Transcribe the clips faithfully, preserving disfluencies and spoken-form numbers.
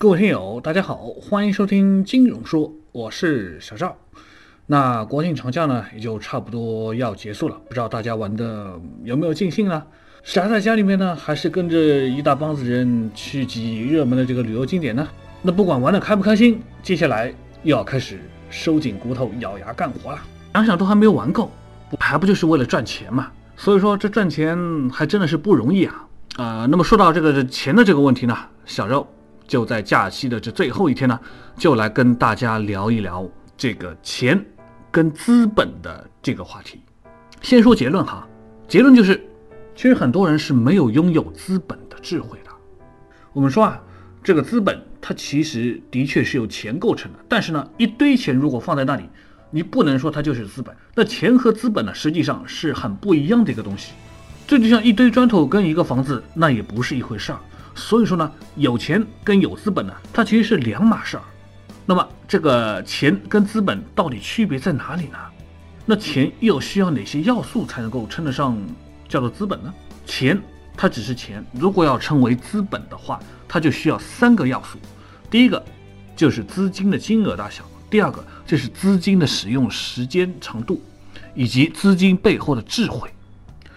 各位听友，大家好，欢迎收听金融说，我是小赵。那国庆长假呢，也就差不多要结束了，不知道大家玩的有没有尽兴呢？傻在家里面呢，还是跟着一大帮子人去挤热门的这个旅游景点呢？那不管玩的开不开心，接下来又要开始收紧骨头、咬牙干活了。想想都还没有玩够，还不就是为了赚钱嘛？所以说这赚钱还真的是不容易啊！啊、呃，那么说到这个钱的这个问题呢，小赵就在假期的这最后一天呢，就来跟大家聊一聊这个钱跟资本的这个话题。先说结论哈，结论就是，其实很多人是没有拥有资本的智慧的。我们说啊，这个资本它其实的确是由钱构成的，但是呢，一堆钱如果放在那里，你不能说它就是资本。那钱和资本呢，实际上是很不一样的一个东西。这就像一堆砖头跟一个房子，那也不是一回事儿。所以说呢，有钱跟有资本呢，它其实是两码事儿。那么这个钱跟资本到底区别在哪里呢？那钱又需要哪些要素才能够称得上叫做资本呢？钱它只是钱，如果要称为资本的话，它就需要三个要素。第一个就是资金的金额大小，第二个就是资金的使用时间长度，以及资金背后的智慧。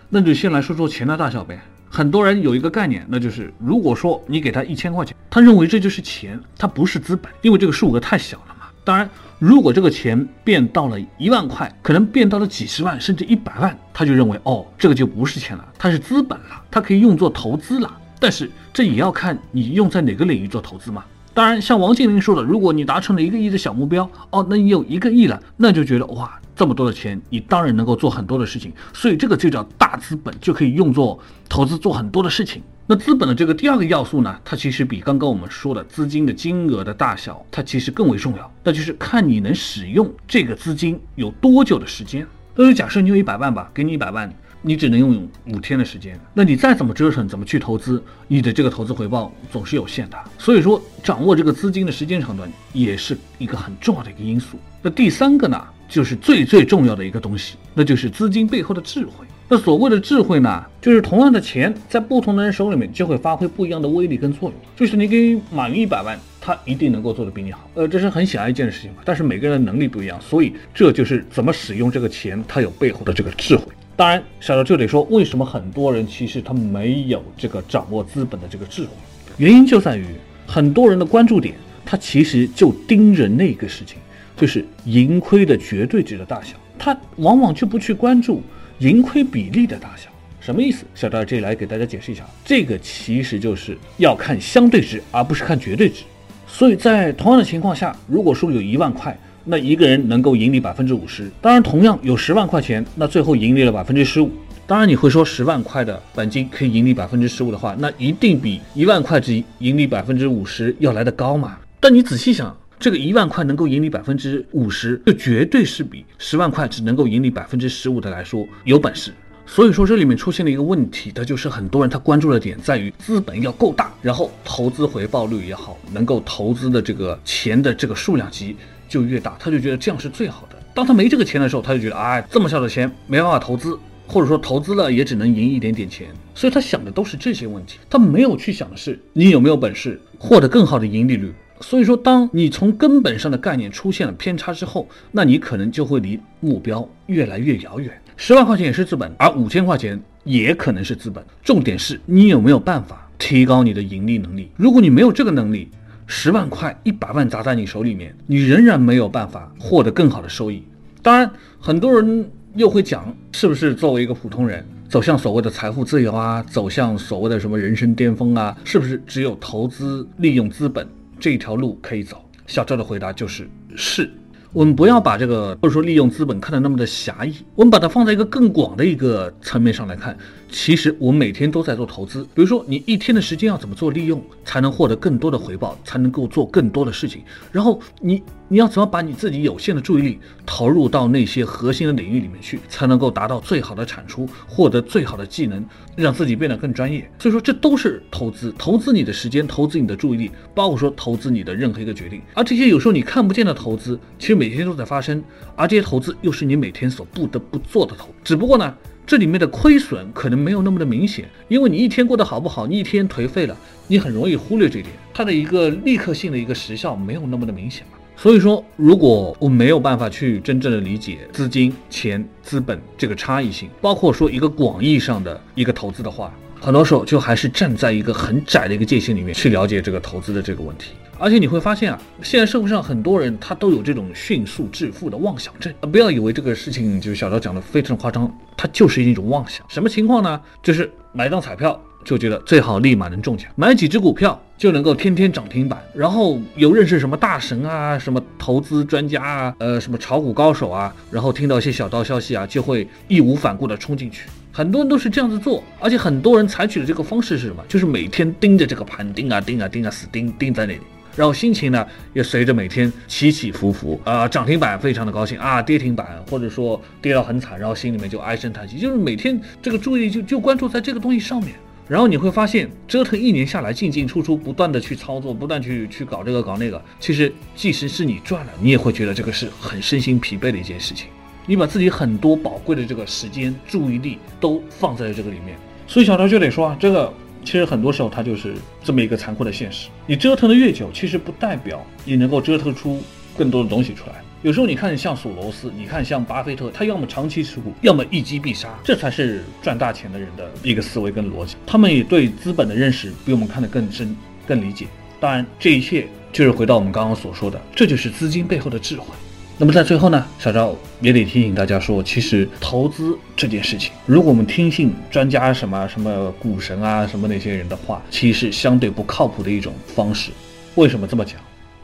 那就先来说说钱的大小呗。很多人有一个概念，那就是如果说你给他一千块钱，他认为这就是钱，它不是资本，因为这个数额太小了嘛。当然，如果这个钱变到了一万块，可能变到了几十万甚至一百万，他就认为哦，这个就不是钱了，它是资本了，它可以用作投资了。但是这也要看你用在哪个领域做投资嘛。当然，像王健林说的，如果你达成了一个亿的小目标，哦，那你有一个亿了，那就觉得哇，这么多的钱，你当然能够做很多的事情，所以这个就叫大资本，就可以用作投资做很多的事情。那资本的这个第二个要素呢，它其实比刚刚我们说的资金的金额的大小，它其实更为重要，那就是看你能使用这个资金有多久的时间。那就假设你有一百万吧，给你一百万，你只能用五天的时间，那你再怎么折腾，怎么去投资，你的这个投资回报总是有限的。所以说，掌握这个资金的时间长短也是一个很重要的一个因素。那第三个呢，就是最最重要的一个东西，那就是资金背后的智慧。那所谓的智慧呢，就是同样的钱在不同的人手里面就会发挥不一样的威力跟作用。就是你给马云一百万，他一定能够做得比你好，呃，这是很显而易见的事情嘛。但是每个人的能力不一样，所以这就是怎么使用这个钱，它有背后的这个智慧。当然，小赵就得说，为什么很多人其实他没有这个掌握资本的这个智慧？原因就在于很多人的关注点，他其实就盯着那个事情，就是盈亏的绝对值的大小，他往往就不去关注盈亏比例的大小。什么意思？小赵这里来给大家解释一下，这个其实就是要看相对值，而不是看绝对值。所以在同样的情况下，如果说有一万块，那一个人能够盈利百分之五十，当然同样有十万块钱，那最后盈利了百分之十五。当然你会说十万块的本金可以盈利百分之十五的话，那一定比一万块只盈利百分之五十要来得高嘛。但你仔细想，这个一万块能够盈利百分之五十，就绝对是比十万块只能够盈利百分之十五的来说有本事。所以说这里面出现了一个问题，它就是很多人他关注的点在于资本要够大，然后投资回报率也好，能够投资的这个钱的这个数量级就越大，他就觉得这样是最好的。当他没这个钱的时候，他就觉得哎，这么小的钱没办法投资，或者说投资了也只能赢一点点钱，所以他想的都是这些问题，他没有去想的是你有没有本事获得更好的盈利率。所以说当你从根本上的概念出现了偏差之后，那你可能就会离目标越来越遥远。十万块钱也是资本，而五千块钱也可能是资本，重点是你有没有办法提高你的盈利能力。如果你没有这个能力，十万块、一百万砸在你手里面，你仍然没有办法获得更好的收益。当然，很多人又会讲，是不是作为一个普通人，走向所谓的财富自由啊，走向所谓的什么人生巅峰啊，是不是只有投资、利用资本这一条路可以走？小赵的回答就是是。我们不要把这个或者说利用资本看得那么的狭义，我们把它放在一个更广的一个层面上来看。其实我们每天都在做投资，比如说你一天的时间要怎么做利用，才能获得更多的回报，才能够做更多的事情。然后你你要怎么把你自己有限的注意力投入到那些核心的领域里面去，才能够达到最好的产出，获得最好的技能，让自己变得更专业。所以说这都是投资，投资你的时间，投资你的注意力，包括说投资你的任何一个决定。而这些有时候你看不见的投资，其实每天都在发生，而这些投资又是你每天所不得不做的投资。只不过呢，这里面的亏损可能没有那么的明显，因为你一天过得好不好，你一天颓废了，你很容易忽略这点，它的一个立刻性的一个时效没有那么的明显嘛。所以说，如果我没有办法去真正的理解资金、钱、资本这个差异性，包括说一个广义上的一个投资的话，很多时候就还是站在一个很窄的一个界限里面去了解这个投资的这个问题。而且你会发现啊，现在社会上很多人他都有这种迅速致富的妄想症。不要以为这个事情就是小赵讲的非常夸张，它就是一种妄想。什么情况呢？就是买张彩票就觉得最好立马能中奖，买几只股票就能够天天涨停板，然后有认识什么大神啊，什么投资专家啊，呃，什么炒股高手啊，然后听到一些小道消息啊，就会义无反顾的冲进去。很多人都是这样子做，而且很多人采取的这个方式是什么？就是每天盯着这个盘，盯啊盯啊盯啊，死盯盯在那里。然后心情呢也随着每天起起伏伏啊、呃，涨停板非常的高兴啊，跌停板或者说跌到很惨，然后心里面就唉声叹气，就是每天这个注意力就就关注在这个东西上面。然后你会发现，折腾一年下来，进进出出，不断的去操作，不断去去搞这个搞那个。其实即使是你赚了，你也会觉得这个是很身心疲惫的一件事情。你把自己很多宝贵的这个时间、注意力都放在了这个里面，所以小赵就得说啊，这个。其实很多时候它就是这么一个残酷的现实，你折腾的越久，其实不代表你能够折腾出更多的东西出来。有时候你看像索罗斯，你看像巴菲特，他要么长期持股，要么一击必杀，这才是赚大钱的人的一个思维跟逻辑。他们也对资本的认识比我们看得更深、更理解。当然，这一切就是回到我们刚刚所说的，这就是资金背后的智慧。那么在最后呢，小赵也得提醒大家说，其实投资这件事情，如果我们听信专家什么什么股神啊什么那些人的话，其实是相对不靠谱的一种方式。为什么这么讲？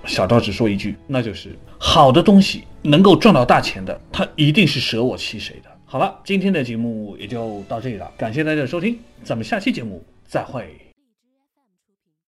小赵只说一句，那就是好的东西能够赚到大钱的，它一定是舍我其谁的。好了，今天的节目也就到这里了，感谢大家的收听，咱们下期节目再会。